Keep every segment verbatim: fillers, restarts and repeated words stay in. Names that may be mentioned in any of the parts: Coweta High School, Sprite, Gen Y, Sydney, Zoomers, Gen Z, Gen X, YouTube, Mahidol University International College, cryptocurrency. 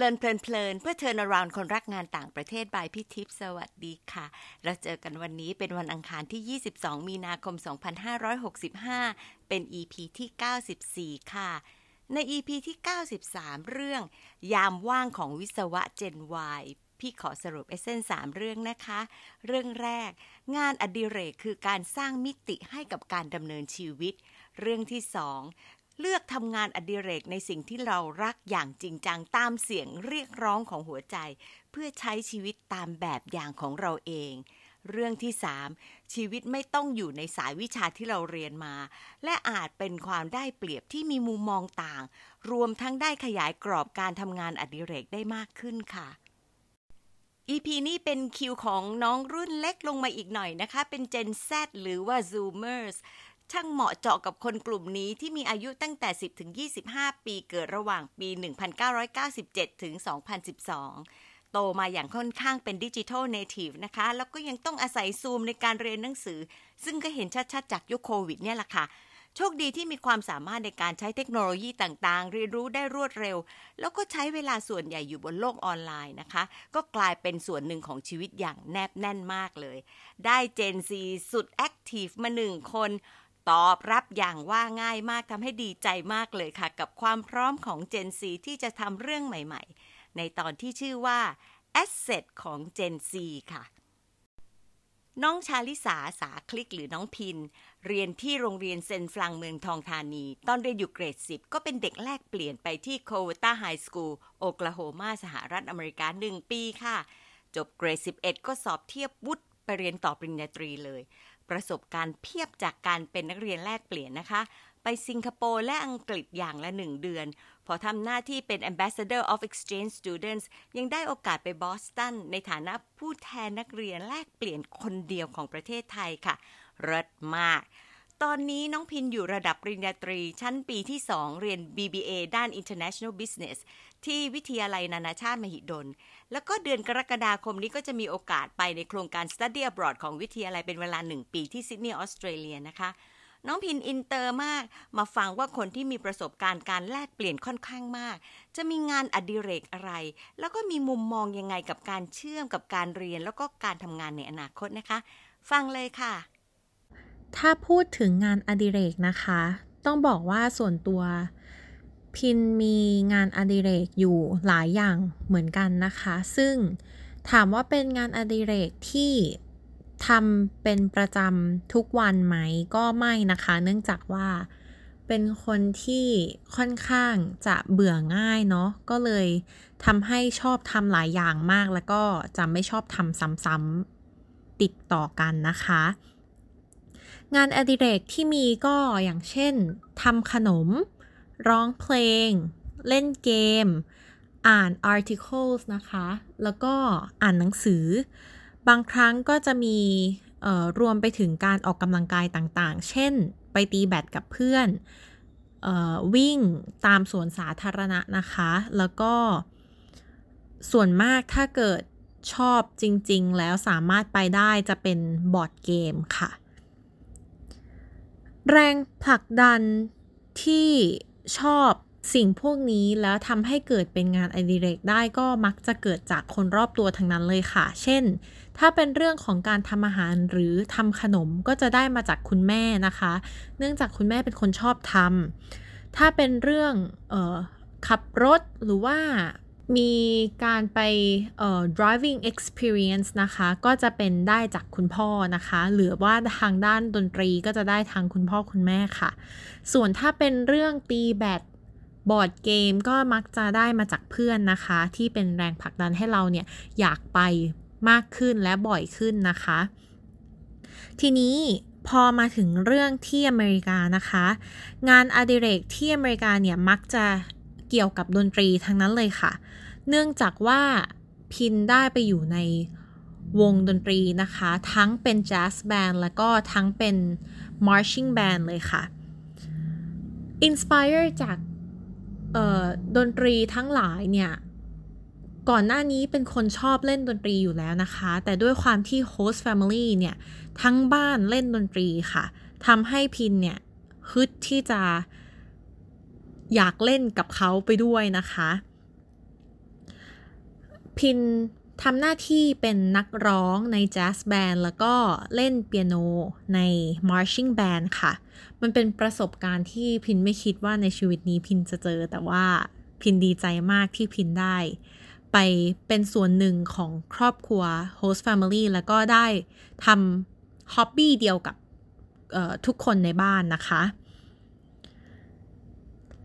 เลินเพลินเพลินเพื่อเทิร์นอราวด์คนรักงานต่างประเทศบายพี่ทิพย์สวัสดีค่ะเราเจอกันวันนี้เป็นวันอังคารที่ยี่สิบสองมีนาคมสองพันห้าร้อยหกสิบห้าเป็น อี พี ที่เก้าสิบสี่ค่ะใน อี พี ที่เก้าสิบสามเรื่องยามว่างของวิศวะ Gen Y พี่ขอสรุปเอเซนส์สามเรื่องนะคะเรื่องแรกงานอดิเรกคือการสร้างมิติให้กับการดำเนินชีวิตเรื่องที่สองเลือกทำงานอดิเรกในสิ่งที่เรารักอย่างจริงจังตามเสียงเรียกร้องของหัวใจเพื่อใช้ชีวิตตามแบบอย่างของเราเองเรื่องที่สามชีวิตไม่ต้องอยู่ในสายวิชาที่เราเรียนมาและอาจเป็นความได้เปรียบที่มีมุมมองต่างรวมทั้งได้ขยายกรอบการทำงานอดิเรกได้มากขึ้นค่ะอี พี นี้เป็นคิวของน้องรุ่นเล็กลงมาอีกหน่อยนะคะเป็น Gen Z หรือว่า Zoomersช่างเหมาะเจาะกับคนกลุ่มนี้ที่มีอายุตั้งแต่สิบถึงยี่สิบห้าปีเกิดระหว่างปีหนึ่งพันเก้าร้อยเก้าสิบเจ็ดถึงสองพันสิบสองโตมาอย่างค่อนข้างเป็นดิจิทัลเนทีฟนะคะแล้วก็ยังต้องอาศัยซูมในการเรียนหนังสือซึ่งก็เห็นชัดๆจากยุคโควิดเนี่ยแหละค่ะโชคดีที่มีความสามารถในการใช้เทคโนโลยีต่างๆเรียนรู้ได้รวดเร็วแล้วก็ใช้เวลาส่วนใหญ่อยู่บนโลกออนไลน์นะคะก็กลายเป็นส่วนหนึ่งของชีวิตอย่างแนบแน่นมากเลยได้เจนซีสุดแอคทีฟมาหนึ่งคนตอบรับอย่างว่าง่ายมากทำให้ดีใจมากเลยค่ะกับความพร้อมของ Gen Z ที่จะทำเรื่องใหม่ๆในตอนที่ชื่อว่า Asset ของ Gen Z ค่ะน้องชาลิสาสาคลิกหรือน้องพินเรียนที่โรงเรียนเซนฟลังเมืองทองธานีตอนเรียนอยู่เกรดสิบก็เป็นเด็กแลกเปลี่ยนไปที่ Coweta High School โอคลาโฮมาสหรัฐอเมริกาหนึ่งปีค่ะจบเกรดสิบเอ็ดก็สอบเทียบวุฒิไปเรียนต่อปริญญาตรีเลยประสบการณ์เพียบจากการเป็นนักเรียนแลกเปลี่ยนนะคะไปสิงคโปร์และอังกฤษอย่างละหนึ่งเดือนพอทำหน้าที่เป็น Ambassador of Exchange Students ยังได้โอกาสไปบอสตันในฐานะผู้แทนนักเรียนแลกเปลี่ยนคนเดียวของประเทศไทยค่ะเลิศมากตอนนี้น้องพินอยู่ระดับปริญญาตรีชั้นปีที่สองเรียน บี บี เอ ด้าน International Business ที่วิทยาลัยนานาชาติมหิดลแล้วก็เดือนกรกฎาคมนี้ก็จะมีโอกาสไปในโครงการ Study Abroad ของวิทยาลัยเป็นเวลาหนึ่งปีที่ซิดนีย์ออสเตรเลียนะคะน้องพินอินเตอร์มากมาฟังว่าคนที่มีประสบการณ์การแลกเปลี่ยนค่อนข้างมากจะมีงานอดิเรกอะไรแล้วก็มีมุมมองยังไงกับการเชื่อมกับการเรียนแล้วก็การทำงานในอนาคตนะคะฟังเลยค่ะถ้าพูดถึงงานอดิเรกนะคะต้องบอกว่าส่วนตัวพินมีงานอดิเรกอยู่หลายอย่างเหมือนกันนะคะซึ่งถามว่าเป็นงานอดิเรกที่ทำเป็นประจำทุกวันไหมก็ไม่นะคะเนื่องจากว่าเป็นคนที่ค่อนข้างจะเบื่อง่ายเนาะก็เลยทำให้ชอบทำหลายอย่างมากแล้วก็จะไม่ชอบทำซ้ำๆติดต่อกันนะคะงานอดิเรกที่มีก็อย่างเช่นทำขนมร้องเพลงเล่นเกมอ่าน articles นะคะแล้วก็อ่านหนังสือบางครั้งก็จะมีเอ่อรวมไปถึงการออกกำลังกายต่างๆเช่นไปตีแบดกับเพื่อนเอ่อวิ่งตามสวนสาธารณะนะคะแล้วก็ส่วนมากถ้าเกิดชอบจริงๆแล้วสามารถไปได้จะเป็นบอร์ดเกมค่ะแรงผลักดันที่ชอบสิ่งพวกนี้แล้วทำให้เกิดเป็นงานอดิเรกได้ก็มักจะเกิดจากคนรอบตัวทั้งนั้นเลยค่ะเช่นถ้าเป็นเรื่องของการทำอาหารหรือทำขนมก็จะได้มาจากคุณแม่นะคะเนื่องจากคุณแม่เป็นคนชอบทำถ้าเป็นเรื่องเอ่อขับรถหรือว่ามีการไปเอ่อ driving experience นะคะก็จะเป็นได้จากคุณพ่อนะคะหรือว่าทางด้านดนตรีก็จะได้ทางคุณพ่อคุณแม่ค่ะส่วนถ้าเป็นเรื่องตีแบดบอร์ดเกมก็มักจะได้มาจากเพื่อนนะคะที่เป็นแรงผลักดันให้เราเนี่ยอยากไปมากขึ้นและบ่อยขึ้นนะคะทีนี้พอมาถึงเรื่องที่อเมริกานะคะงานอดิเรกที่อเมริกาเนี่ยมักจะเกี่ยวกับดนตรีทั้งนั้นเลยค่ะเนื่องจากว่าพินได้ไปอยู่ในวงดนตรีนะคะทั้งเป็นแจ๊สแบนด์แล้วก็ทั้งเป็นมาร์ชชิ่งแบนด์เลยค่ะอินสไปร์จากเอ่อดนตรีทั้งหลายเนี่ยก่อนหน้านี้เป็นคนชอบเล่นดนตรีอยู่แล้วนะคะแต่ด้วยความที่โฮสต์แฟมิลี่เนี่ยทั้งบ้านเล่นดนตรีค่ะทำให้พินเนี่ยฮึดที่จะอยากเล่นกับเขาไปด้วยนะคะ พินทำหน้าที่เป็นนักร้องในแจ๊สแบนด์แล้วก็เล่นเปียโนในมาร์ชชิ่งแบนด์ค่ะมันเป็นประสบการณ์ที่พินไม่คิดว่าในชีวิตนี้พินจะเจอแต่ว่าพินดีใจมากที่พินได้ไปเป็นส่วนหนึ่งของครอบครัว host family แล้วก็ได้ทำฮ็อบบี้เดียวกับทุกคนในบ้านนะคะ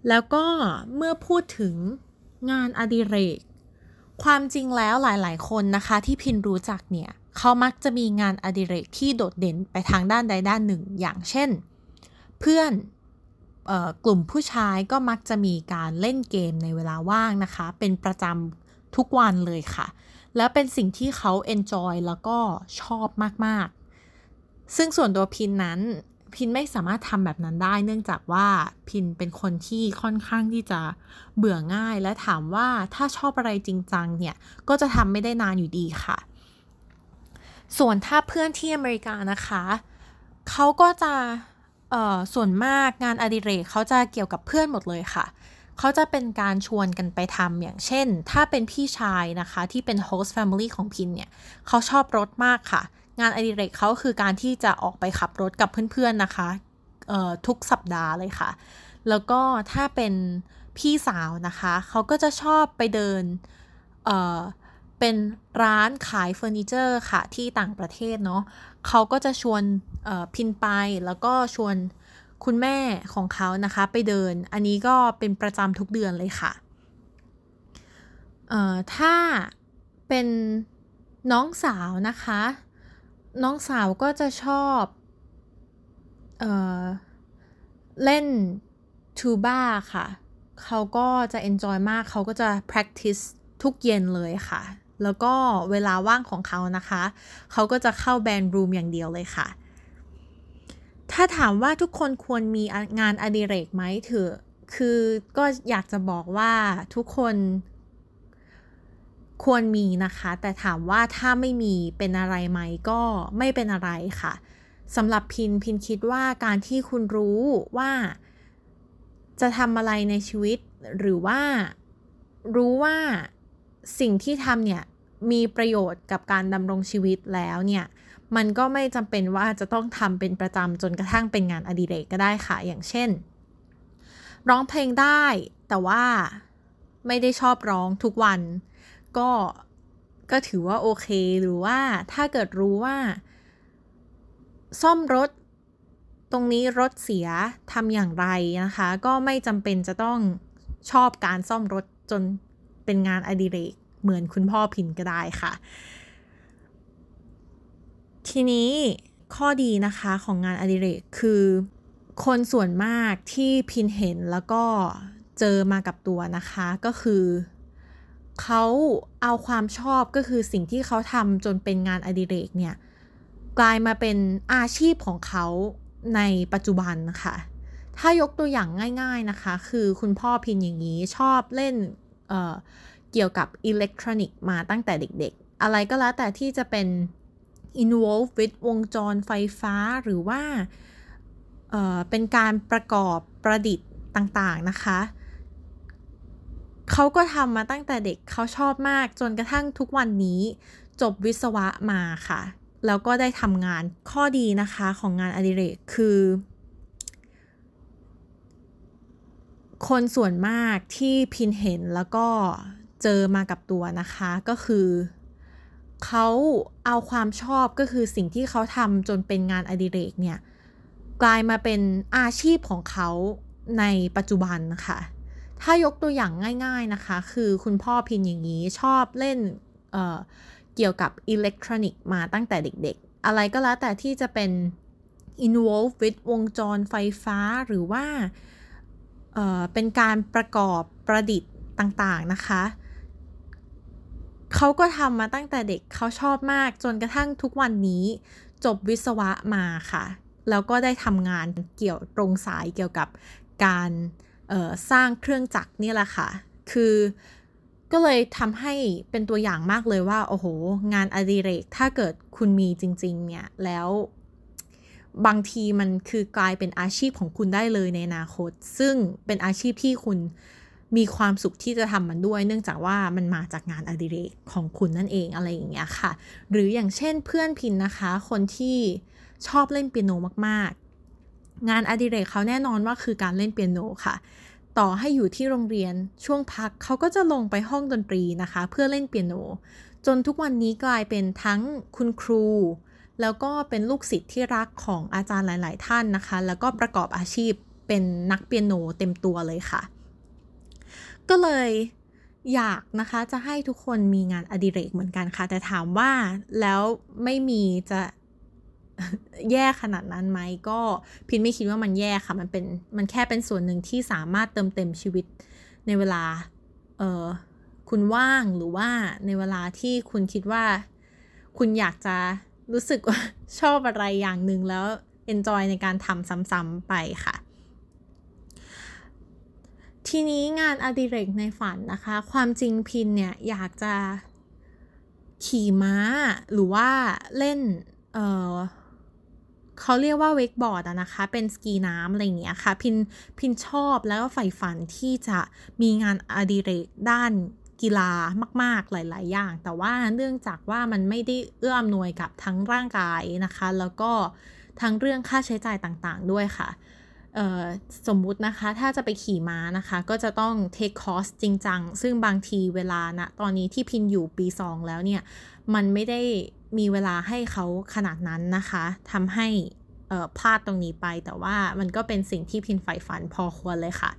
แล้วก็เมื่อพูดถึงงานอดิเรกความจริงแล้วหลายๆคนนะคะที่พินรู้จักเนี่ยเขามักจะมีงานอดิเรกที่โดดเด่นไปทางด้านใดด้านหนึ่งอย่างเช่นเพื่อนเอ่อกลุ่มผู้ชายก็มักจะมีการเล่นเกมในเวลาว่างนะคะเป็นประจำทุกวันเลยค่ะแล้วเป็นสิ่งที่เขา enjoy แล้วก็ชอบมากๆซึ่งส่วนตัวพินนั้นพินไม่สามารถทำแบบนั้นได้เนื่องจากว่าพินเป็นคนที่ค่อนข้างที่จะเบื่อง่ายและถามว่าถ้าชอบอะไรจริงจังเนี่ยก็จะทำไม่ได้นานอยู่ดีค่ะส่วนถ้าเพื่อนที่อเมริกานะคะเขาก็จะเอ่อส่วนมากงานอดิเรกเขาจะเกี่ยวกับเพื่อนหมดเลยค่ะเขาจะเป็นการชวนกันไปทำอย่างเช่นถ้าเป็นพี่ชายนะคะที่เป็น host family ของพินเนี่ยเขาชอบรถมากค่ะงานอดิเรกเขาคือการที่จะออกไปขับรถกับเพื่อนๆนะคะทุกสัปดาห์เลยค่ะแล้วก็ถ้าเป็นพี่สาวนะคะเขาก็จะชอบไปเดิน เอ่อ เป็นร้านขายเฟอร์นิเจอร์ค่ะที่ต่างประเทศเนาะเขาก็จะชวนพินไปแล้วก็ชวนคุณแม่ของเขานะคะไปเดินอันนี้ก็เป็นประจำทุกเดือนเลยค่ะถ้าเป็นน้องสาวนะคะน้องสาวก็จะชอบเอ่อเล่นทูบ้าค่ะเขาก็จะ enjoy มากเขาก็จะ practice ทุกเย็นเลยค่ะแล้วก็เวลาว่างของเขานะคะเขาก็จะเข้าแบนด์รูมอย่างเดียวเลยค่ะถ้าถามว่าทุกคนควรมีงานอดิเรกไหมเถอะคือก็อยากจะบอกว่าทุกคนควรมีนะคะแต่ถามว่าถ้าไม่มีเป็นอะไรไหมก็ไม่เป็นอะไรค่ะสำหรับพินพินคิดว่าการที่คุณรู้ว่าจะทำอะไรในชีวิตหรือว่ารู้ว่าสิ่งที่ทำเนี่ยมีประโยชน์กับการดำรงชีวิตแล้วเนี่ยมันก็ไม่จำเป็นว่าจะต้องทำเป็นประจำจนกระทั่งเป็นงานอดิเรกก็ได้ค่ะอย่างเช่นร้องเพลงได้แต่ว่าไม่ได้ชอบร้องทุกวันก็ก็ถือว่าโอเคหรือว่าถ้าเกิดรู้ว่าซ่อมรถตรงนี้รถเสียทำอย่างไรนะคะก็ไม่จำเป็นจะต้องชอบการซ่อมรถจนเป็นงานอดิเรกเหมือนคุณพ่อพินก็ได้ค่ะทีนี้ข้อดีนะคะของงานอดิเรกคือคนส่วนมากที่พินเห็นแล้วก็เจอมากับตัวนะคะก็คือเขาเอาความชอบก็คือสิ่งที่เขาทำจนเป็นงานอดิเรกเนี่ยกลายมาเป็นอาชีพของเขาในปัจจุบันค่ะถ้ายกตัวอย่างง่ายๆนะคะคือคุณพ่อพินอย่างนี้ชอบเล่น เอ่อ เกี่ยวกับอิเล็กทรอนิกส์มาตั้งแต่เด็กๆอะไรก็แล้วแต่ที่จะเป็น involve with วงจรไฟฟ้าหรือว่า เอ่อ เป็นการประกอบประดิษฐ์ต่างๆนะคะเขาก็ทำมาตั้งแต่เด็กเขาชอบมากจนกระทั่งทุกวันนี้จบวิศวะมาค่ะแล้วก็ได้ทำงานข้อดีนะคะของงานอดิเรกคือคนส่วนมากที่พินเห็นแล้วก็เจอมากับตัวนะคะก็คือเขาเอาความชอบก็คือสิ่งที่เขาทำจนเป็นงานอดิเรกเนี่ยกลายมาเป็นอาชีพของเขาในปัจจุบันค่ะถ้ายกตัวอย่างง่ายๆนะคะคือคุณพ่อพินอย่างนี้ชอบเล่น เอ่อ เกี่ยวกับอิเล็กทรอนิกส์มาตั้งแต่เด็กๆอะไรก็แล้วแต่ที่จะเป็น involve with วงจรไฟฟ้าหรือว่า เอ่อ เป็นการประกอบประดิษฐ์ต่างๆนะคะเขาก็ทำมาตั้งแต่เด็กเขาชอบมากจนกระทั่งทุกวันนี้จบวิศวะมาค่ะแล้วก็ได้ทำงานเกี่ยวตรงสายเกี่ยวกับการสร้างเครื่องจักรนี่แหละค่ะคือก็เลยทำให้เป็นตัวอย่างมากเลยว่าโอ้โหงานอดิเรกถ้าเกิดคุณมีจริงๆเนี่ยแล้วบางทีมันคือกลายเป็นอาชีพของคุณได้เลยในอนาคตซึ่งเป็นอาชีพที่คุณ มีความสุขที่จะทำมันด้วยเนื่องจากว่ามันมาจากงานอดิเรกของคุณนั่นเองอะไรอย่างเงี้ยค่ะหรืออย่างเช่นเพื่อนพินนะคะคนที่ชอบเล่นเปียโนมากๆงานอดิเรกเขาแน่นอนว่าคือการเล่นเปียโนค่ะต่อให้อยู่ที่โรงเรียนช่วงพักเขาก็จะลงไปห้องดนตรีนะคะเพื่อเล่นเปียโนจนทุกวันนี้กลายเป็นทั้งคุณครูแล้วก็เป็นลูกศิษย์ที่รักของอาจารย์หลายๆท่านนะคะแล้วก็ประกอบอาชีพเป็นนักเปียโนเต็มตัวเลยค่ะก็เลยอยากนะคะจะให้ทุกคนมีงานอดิเรกเหมือนกันค่ะแต่ถามว่าแล้วไม่มีจะแย่ขนาดนั้นไหมก็พินไม่คิดว่ามันแย่ค่ะมันเป็นมันแค่เป็นส่วนหนึ่งที่สามารถเติมเต็มชีวิตในเวลาเอ่อคุณว่างหรือว่าในเวลาที่คุณคิดว่าคุณอยากจะรู้สึกว่าชอบอะไรอย่างหนึ่งแล้วเอนจอยในการทำซ้ำๆไปค่ะทีนี้งานอดิเรกในฝันนะคะความจริงพินเนี่ยอยากจะขี่ม้าหรือว่าเล่นเอ่อเขาเรียกว่าเวกบอร์ดอะนะคะเป็นสกีน้ำอะไรอย่างเงี้ยค่ะพินพินชอบแล้วก็ใฝ่ฝันที่จะมีงานอดิเรกด้านกีฬามากๆหลายๆอย่างแต่ว่าเนื่องจากว่ามันไม่ได้เอื้ออำนวยกับทั้งร่างกายนะคะแล้วก็ทั้งเรื่องค่าใช้จ่ายต่างๆด้วยค่ะสมมุตินะคะถ้าจะไปขี่ม้านะคะก็จะต้องเทคคอร์สจริงจังซึ่งบางทีเวลานะตอนนี้ที่พินอยู่ปีสองแล้วเนี่ยมันไม่ได้มีเวลาให้เขาขนาดนั้นนะคะทำให้พลาดตรงนี้ไปแต่ว่ามันก็เป็นสิ่งที่พินใฝ่ฝันพอควรเลยค่ะ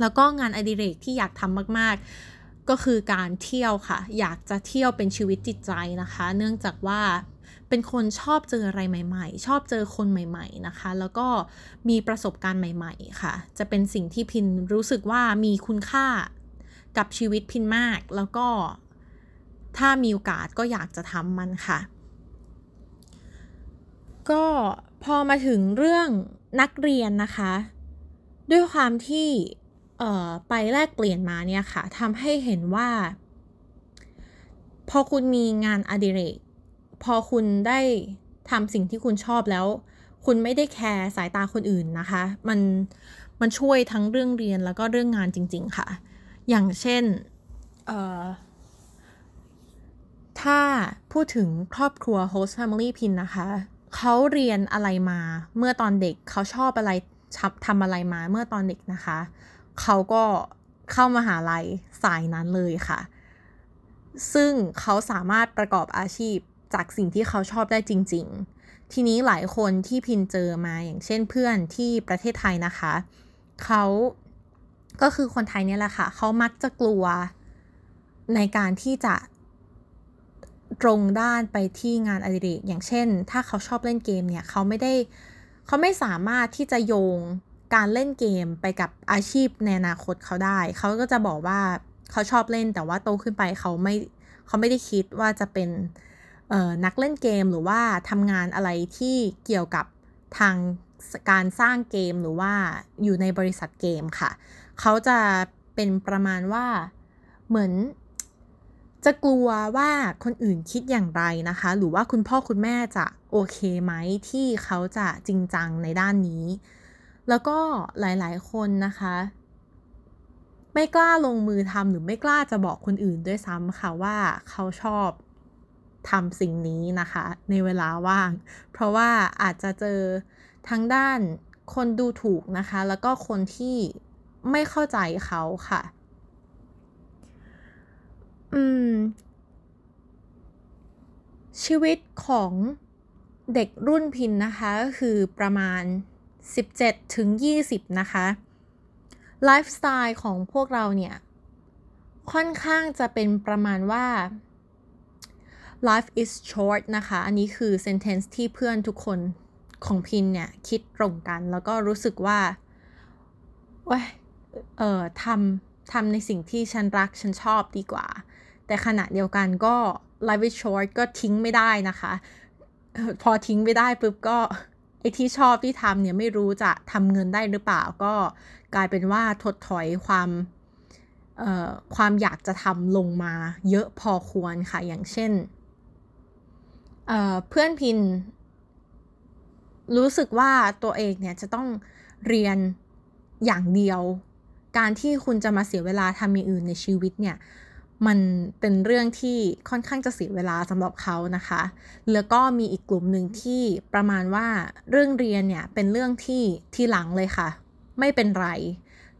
แล้วก็งานอดิเรกที่อยากทำมากๆก็คือการเที่ยวค่ะอยากจะเที่ยวเป็นชีวิตจิตใจนะคะเนื่องจากว่าเป็นคนชอบเจออะไรใหม่ๆชอบเจอคนใหม่ๆนะคะแล้วก็มีประสบการณ์ใหม่ๆค่ะจะเป็นสิ่งที่พินรู้สึกว่ามีคุณค่ากับชีวิตพินมากแล้วก็ถ้ามีโอกาสก็อยากจะทำมันค่ะก็พอมาถึงเรื่องนักเรียนนะคะด้วยความที่เอ่อไปแลกเปลี่ยนมาเนี่ยค่ะทำให้เห็นว่าพอคุณมีงานอดิเรกพอคุณได้ทำสิ่งที่คุณชอบแล้วคุณไม่ได้แคร์สายตาคนอื่นนะคะมันมันช่วยทั้งเรื่องเรียนแล้วก็เรื่องงานจริงๆค่ะอย่างเช่นเอ่อถ้าพูดถึงครอบครัว host family พินนะคะเขาเรียนอะไรมาเมื่อตอนเด็กเขาชอบอะไรทำอะไรมาเมื่อตอนเด็กนะคะเขาก็เข้ามหาลัยสายนั้นเลยค่ะซึ่งเขาสามารถประกอบอาชีพจากสิ่งที่เขาชอบได้จริงๆทีนี้หลายคนที่พินเจอมาอย่างเช่นเพื่อนที่ประเทศไทยนะคะเขาก็คือคนไทยเนี่ยแหละค่ะเขามักจะกลัวในการที่จะตรงด้านไปที่งานอดิเรกอย่างเช่นถ้าเขาชอบเล่นเกมเนี่ยเขาไม่ได้เขาไม่สามารถที่จะโยงการเล่นเกมไปกับอาชีพในอนาคตเขาได้เขาก็จะบอกว่าเขาชอบเล่นแต่ว่าโตขึ้นไปเขาไม่เขาไม่ได้คิดว่าจะเป็นเอ่อนักเล่นเกมหรือว่าทำงานอะไรที่เกี่ยวกับทางการสร้างเกมหรือว่าอยู่ในบริษัทเกมค่ะเขาจะเป็นประมาณว่าเหมือนจะกลัวว่าคนอื่นคิดอย่างไรนะคะหรือว่าคุณพ่อคุณแม่จะโอเคไหมที่เขาจะจริงจังในด้านนี้แล้วก็หลายๆคนนะคะไม่กล้าลงมือทำหรือไม่กล้าจะบอกคนอื่นด้วยซ้ำค่ะว่าเขาชอบทำสิ่งนี้นะคะในเวลาว่างเพราะว่าอาจจะเจอทั้งด้านคนดูถูกนะคะแล้วก็คนที่ไม่เข้าใจเขาค่ะอืมชีวิตของเด็กรุ่นพินนะคะก็คือประมาณสิบเจ็ดถึงยี่สิบนะคะไลฟ์สไตล์ของพวกเราเนี่ยค่อนข้างจะเป็นประมาณว่า life is short นะคะอันนี้คือ sentence ที่เพื่อนทุกคนของพินเนี่ยคิดตรงกันแล้วก็รู้สึกว่าเว้ยเอ่อทำทำในสิ่งที่ฉันรักฉันชอบดีกว่าแต่ขณะเดียวกันก็ life is short ก็ทิ้งไม่ได้นะคะพอทิ้งไม่ได้ปุ๊บก็ไอ้ที่ชอบที่ทำเนี่ยไม่รู้จะทำเงินได้หรือเปล่าก็กลายเป็นว่าถดถอยความเอ่อความอยากจะทำลงมาเยอะพอควรค่ะอย่างเช่นเอ่อเพื่อนพินรู้สึกว่าตัวเองเนี่ยจะต้องเรียนอย่างเดียว การที่คุณจะมาเสียเวลาทำอย่างอื่นในชีวิตเนี่ยมันเป็นเรื่องที่ค่อนข้างจะเสียเวลาสำหรับเขานะคะแล้วก็มีอีกกลุ่มหนึ่งที่ประมาณว่าเรื่องเรียนเนี่ยเป็นเรื่องที่ทีหลังเลยค่ะไม่เป็นไร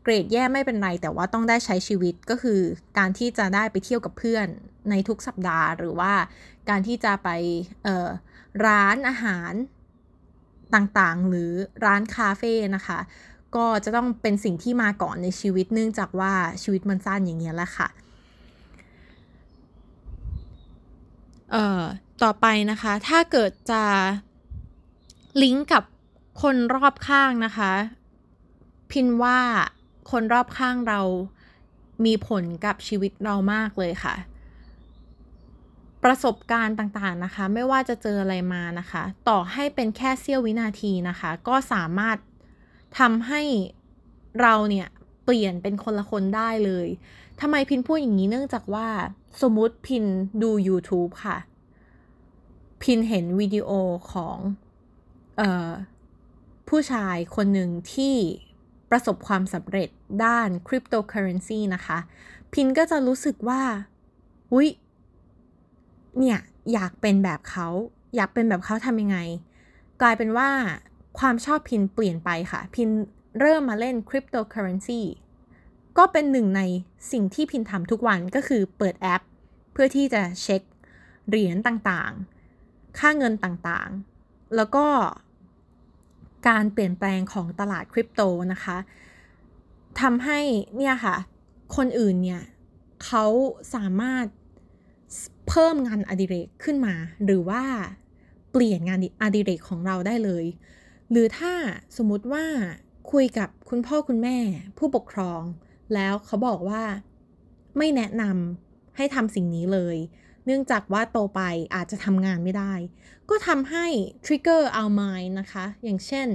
เกรดแย่ไม่เป็นไรแต่ว่าต้องได้ใช้ชีวิตก็คือการที่จะได้ไปเที่ยวกับเพื่อนในทุกสัปดาห์หรือว่าการที่จะไปเอ่อร้านอาหารต่างๆหรือร้านคาเฟ่นะคะก็จะต้องเป็นสิ่งที่มาก่อนในชีวิตเนื่องจากว่าชีวิตมันสั้นอย่างเงี้ยแหละค่ะเอ่อต่อไปนะคะถ้าเกิดจะลิงก์กับคนรอบข้างนะคะพินว่าคนรอบข้างเรามีผลกับชีวิตเรามากเลยค่ะประสบการณ์ต่างๆนะคะไม่ว่าจะเจออะไรมานะคะต่อให้เป็นแค่เสี้ยววินาทีนะคะก็สามารถทำให้เราเนี่ยเปลี่ยนเป็นคนละคนได้เลยทำไมพินพูดอย่างนี้เนื่องจากว่าสมมุติพินดู YouTube ค่ะพินเห็นวิดีโอของเอ่อผู้ชายคนหนึ่งที่ประสบความสำเร็จด้านคริปโตเคอเรนซีนะคะพินก็จะรู้สึกว่าอุ๊ยเนี่ยอยากเป็นแบบเขาอยากเป็นแบบเขาทำยังไงกลายเป็นว่าความชอบพินเปลี่ยนไปค่ะพินเริ่มมาเล่นคริปโตเคอเรนซีก็เป็นหนึ่งในสิ่งที่พินทำทุกวันก็คือเปิดแอปเพื่อที่จะเช็คเหรียญต่างๆค่าเงินต่างๆแล้วก็การเปลี่ยนแปลงของตลาดคริปโตนะคะทำให้เนี่ยค่ะคนอื่นเนี่ยเขาสามารถเพิ่มงานอดิเรกขึ้นมาหรือว่าเปลี่ยนงานอดิเรกของเราได้เลยหรือถ้าสมมุติว่าคุยกับคุณพ่อคุณแม่ผู้ปกครองแล้วเขาบอกว่าไม่แนะนำให้ทำสิ่งนี้เลยเนื่องจากว่าโตไปอาจจะทำงานไม่ได้ก็ทำให้ trigger our mind นะคะอย่างเช่น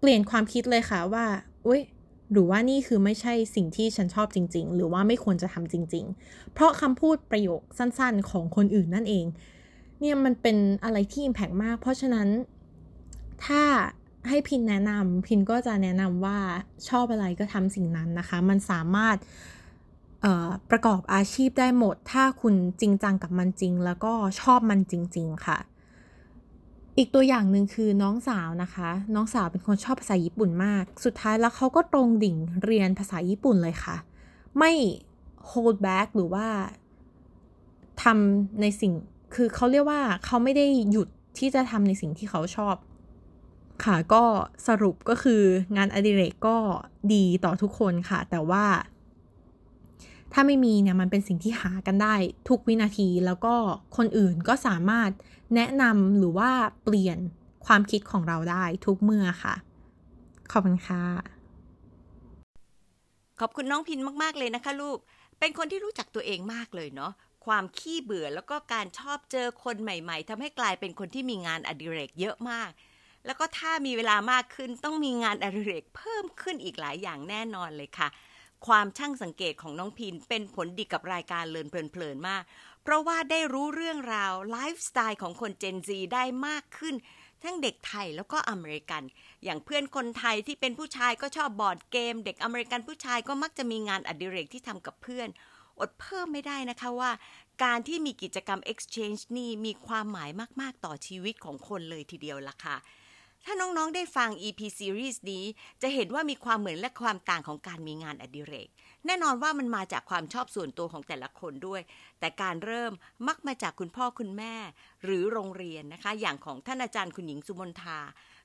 เปลี่ยนความคิดเลยค่ะว่าเว้ยหรือว่านี่คือไม่ใช่สิ่งที่ฉันชอบจริงๆหรือว่าไม่ควรจะทำจริงๆเพราะคำพูดประโยคสั้นๆของคนอื่นนั่นเองเนี่ยมันเป็นอะไรที่ impact มากเพราะฉะนั้นถ้าให้พินแนะนำพินก็จะแนะนำว่าชอบอะไรก็ทำสิ่งนั้นนะคะมันสามารถประกอบอาชีพได้หมดถ้าคุณจริงจังกับมันจริงแล้วก็ชอบมันจริงๆค่ะอีกตัวอย่างหนึ่งคือน้องสาวนะคะน้องสาวเป็นคนชอบภาษาญี่ปุ่นมากสุดท้ายแล้วเขาก็ตรงดิ่งเรียนภาษาญี่ปุ่นเลยค่ะไม่ hold back หรือว่าทำในสิ่งคือเขาเรียกว่าเขาไม่ได้หยุดที่จะทำในสิ่งที่เขาชอบค่ะก็สรุปก็คืองานอดิเรกก็ดีต่อทุกคนค่ะแต่ว่าถ้าไม่มีเนี่ยมันเป็นสิ่งที่หากันได้ทุกวินาทีแล้วก็คนอื่นก็สามารถแนะนำหรือว่าเปลี่ยนความคิดของเราได้ทุกเมื่อค่ะขอบคุณค่ะขอบคุณน้องพินมากๆเลยนะคะลูกเป็นคนที่รู้จักตัวเองมากเลยเนาะความขี้เบื่อแล้วก็การชอบเจอคนใหม่ๆทำให้กลายเป็นคนที่มีงานอดิเรกเยอะมากแล้วก็ถ้ามีเวลามากขึ้นต้องมีงานอดิเรกเพิ่มขึ้นอีกหลายอย่างแน่นอนเลยค่ะความช่างสังเกตของน้องพินเป็นผลดีกับรายการเลินเพลินๆมากเพราะว่าได้รู้เรื่องราวไลฟ์สไตล์ของคน Gen Z ได้มากขึ้นทั้งเด็กไทยแล้วก็อเมริกันอย่างเพื่อนคนไทยที่เป็นผู้ชายก็ชอบบอร์ดเกมเด็กอเมริกันผู้ชายก็มักจะมีงานอดิเรกที่ทำกับเพื่อนอดเพิ่มไม่ได้นะคะว่าการที่มีกิจกรรม Exchange นี่มีความหมายมากๆต่อชีวิตของคนเลยทีเดียวล่ะค่ะถ้าน้องๆได้ฟัง อี พี Series นี้จะเห็นว่ามีความเหมือนและความต่างของการมีงานอดิเรกแน่นอนว่ามันมาจากความชอบส่วนตัวของแต่ละคนด้วยแต่การเริ่มมักมาจากคุณพ่อคุณแม่หรือโรงเรียนนะคะอย่างของท่านอาจารย์คุณหญิงสุมนทา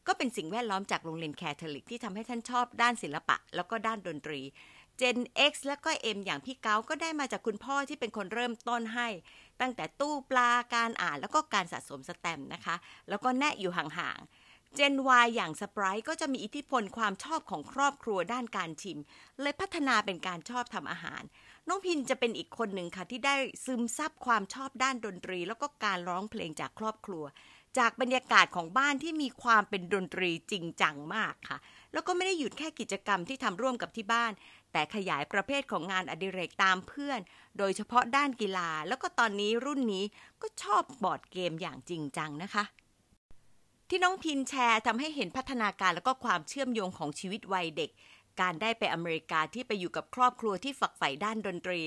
ก็เป็นสิ่งแวดล้อมจากโรงเรียนแคทอลิกที่ทำให้ท่านชอบด้านศิลปะแล้วก็ด้านดนตรี Gen X และก็ M อย่างพี่เก้าก็ได้มาจากคุณพ่อที่เป็นคนเริ่มต้นให้ตั้งแต่ตู้ปลาการอ่านแล้วก็การสะสมสแตมป์นะคะแล้วก็แนะอยู่ห่างๆGen Y อย่าง Sprite ก็จะมีอิทธิพลความชอบของครอบครัวด้านการชิมเลยพัฒนาเป็นการชอบทำอาหารน้องพินจะเป็นอีกคนหนึ่งค่ะที่ได้ซึมซับความชอบด้านดนตรีแล้วก็การร้องเพลงจากครอบครัวจากบรรยากาศของบ้านที่มีความเป็นดนตรีจริงจังมากค่ะแล้วก็ไม่ได้หยุดแค่กิจกรรมที่ทำร่วมกับที่บ้านแต่ขยายประเภทของงานอดิเรกตามเพื่อนโดยเฉพาะด้านกีฬาแล้วก็ตอนนี้รุ่นนี้ก็ชอบบอร์ดเกมอย่างจริงจังนะคะที่น้องพินแชร์ทำให้เห็นพัฒนาการแล้วก็ความเชื่อมโยงของชีวิตวัยเด็ก การได้ไปอเมริกาที่ไปอยู่กับครอบครัวที่ฝักใฝ่ด้านดนตรี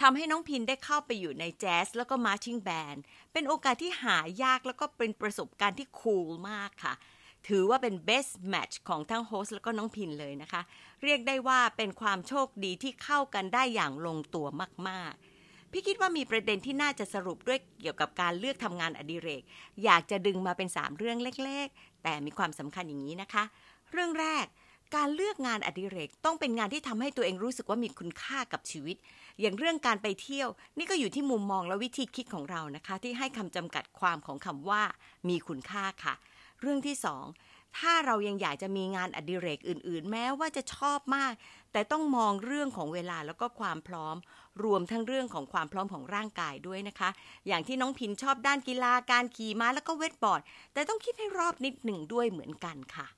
ทำให้น้องพินได้เข้าไปอยู่ในแจ๊สแล้วก็มาร์ชชิ่งแบนด์เป็นโอกาสที่หายากแล้วก็เป็นประสบการณ์ที่คูลมากค่ะถือว่าเป็น best match ของทั้งโฮสต์แล้วก็น้องพินเลยนะคะเรียกได้ว่าเป็นความโชคดีที่เข้ากันได้อย่างลงตัวมากๆพี่คิดว่ามีประเด็นที่น่าจะสรุปด้วยเกี่ยวกับการเลือกทำงานอดิเรกอยากจะดึงมาเป็นสามเรื่องเล็กๆแต่มีความสำคัญอย่างนี้นะคะเรื่องแรกการเลือกงานอดิเรกต้องเป็นงานที่ทำให้ตัวเองรู้สึกว่ามีคุณค่ากับชีวิตอย่างเรื่องการไปเที่ยวนี่ก็อยู่ที่มุมมองและวิธีคิดของเรานะคะที่ให้คำจำกัดความของคำว่ามีคุณค่าค่ะเรื่องที่สองถ้าเรายังอยากจะมีงานอดิเรกอื่นๆแม้ว่าจะชอบมากแต่ต้องมองเรื่องของเวลาแล้วก็ความพร้อมรวมทั้งเรื่องของความพร้อมของร่างกายด้วยนะคะอย่างที่น้องพินชอบด้านกีฬาการขี่ม้าแล้วก็เวทบอร์ดแต่ต้องคิดให้รอบนิดหนึ่งด้วยเหมือนกันค่ะ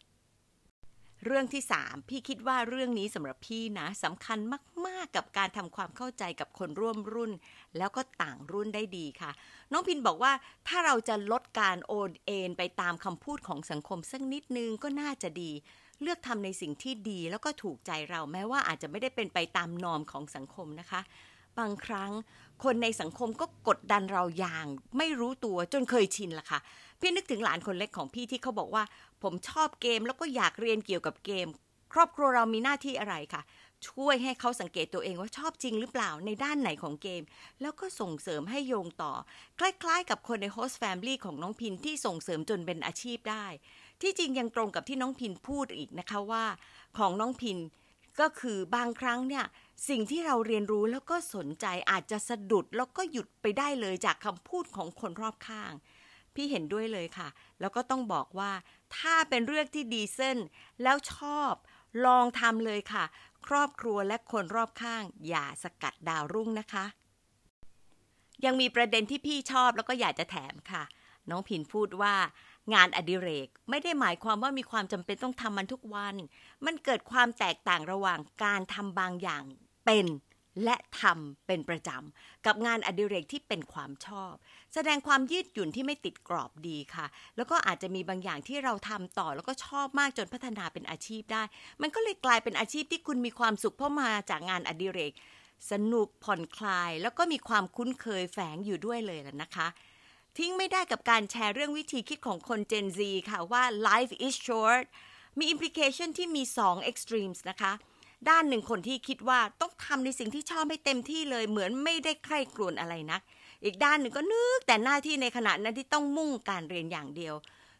เรื่องที่สามพี่คิดว่าเรื่องนี้สำหรับพี่นะสำคัญมากๆกับการทำความเข้าใจกับคนร่วมรุ่นแล้วก็ต่างรุ่นได้ดีค่ะน้องพินบอกว่าถ้าเราจะลดการโอนเอ็นไปตามคำพูดของสังคมสักนิดนึงก็น่าจะดีเลือกทำในสิ่งที่ดีแล้วก็ถูกใจเราแม้ว่าอาจจะไม่ได้เป็นไปตามนอร์มของสังคมนะคะบางครั้งคนในสังคมก็กดดันเราอย่างไม่รู้ตัวจนเคยชินล่ะค่ะพี่นึกถึงหลานคนเล็กของพี่ที่เขาบอกว่าผมชอบเกมแล้วก็อยากเรียนเกี่ยวกับเกมครอบครัวเรามีหน้าที่อะไรค่ะช่วยให้เขาสังเกตตัวเองว่าชอบจริงหรือเปล่าในด้านไหนของเกมแล้วก็ส่งเสริมให้โยงต่อคล้ายๆกับคนในโฮสต์แฟมิลี่ของน้องพินที่ส่งเสริมจนเป็นอาชีพได้ที่จริงยังตรงกับที่น้องพินพูดอีกนะคะว่าของน้องพินก็คือบางครั้งเนี่ยสิ่งที่เราเรียนรู้แล้วก็สนใจอาจจะสะดุดแล้วก็หยุดไปได้เลยจากคำพูดของคนรอบข้างพี่เห็นด้วยเลยค่ะแล้วก็ต้องบอกว่าถ้าเป็นเรื่องที่ดีเส้นแล้วชอบลองทำเลยค่ะครอบครัวและคนรอบข้างอย่าสกัดดาวรุ่งนะคะยังมีประเด็นที่พี่ชอบแล้วก็อยากจะแถมค่ะน้องพินพูดว่างานอดิเรกไม่ได้หมายความว่ามีความจำเป็นต้องทำมันทุกวันมันเกิดความแตกต่างระหว่างการทำบางอย่างเป็นและทำเป็นประจำกับงานอดิเรกที่เป็นความชอบแสดงความยืดหยุ่นที่ไม่ติดกรอบดีค่ะแล้วก็อาจจะมีบางอย่างที่เราทำต่อแล้วก็ชอบมากจนพัฒนาเป็นอาชีพได้มันก็เลยกลายเป็นอาชีพที่คุณมีความสุขเพราะมาจากงานอดิเรกสนุกผ่อนคลายแล้วก็มีความคุ้นเคยแฝงอยู่ด้วยเลยล่ะนะคะทิ้งไม่ได้กับการแชร์เรื่องวิธีคิดของคน Gen Z ค่ะว่า life is short มี implication ที่มีสอง extremes นะคะด้านหนึ่งคนที่คิดว่าต้องทำในสิ่งที่ชอบให้เต็มที่เลยเหมือนไม่ได้ใคร่ครวญอะไรนักอีกด้านหนึ่งก็นึกแต่หน้าที่ในขณะนั้นที่ต้องมุ่งการเรียนอย่างเดียว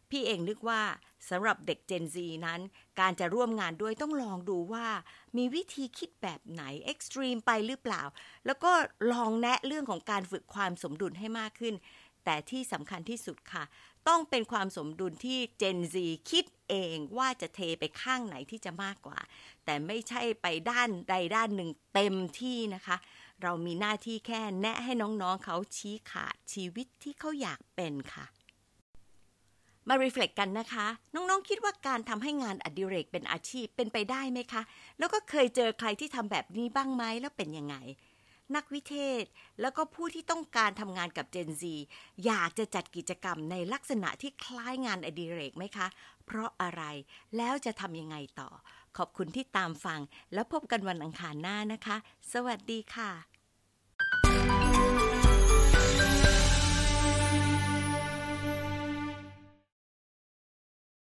พี่เองนึกว่าสำหรับเด็ก Gen Z นั้นการจะร่วมงานด้วยต้องลองดูว่ามีวิธีคิดแบบไหน extreme ไปหรือเปล่าแล้วก็ลองแนะเรื่องของการฝึกความสมดุลให้มากขึ้นแต่ที่สำคัญที่สุดค่ะต้องเป็นความสมดุลที่ Gen Z คิดเองว่าจะเทไปข้างไหนที่จะมากกว่าแต่ไม่ใช่ไปด้านใดด้านหนึ่งเต็มที่นะคะเรามีหน้าที่แค่แนะให้น้องๆเขาชี้ขาดชีวิตที่เขาอยากเป็นค่ะมา reflect กันนะคะน้องๆคิดว่าการทำให้งานอดิเรกเป็นอาชีพเป็นไปได้ไหมคะแล้วก็เคยเจอใครที่ทำแบบนี้บ้างไหมแล้วเป็นยังไงนักวิเทศน์แล้วก็ผู้ที่ต้องการทำงานกับ Gen Z อยากจะจัดกิจกรรมในลักษณะที่คล้ายงานอดิเรกไหมคะเพราะอะไรแล้วจะทำยังไงต่อขอบคุณที่ตามฟังแล้วพบกันวันอังคารหน้านะคะสวัสดีค่ะ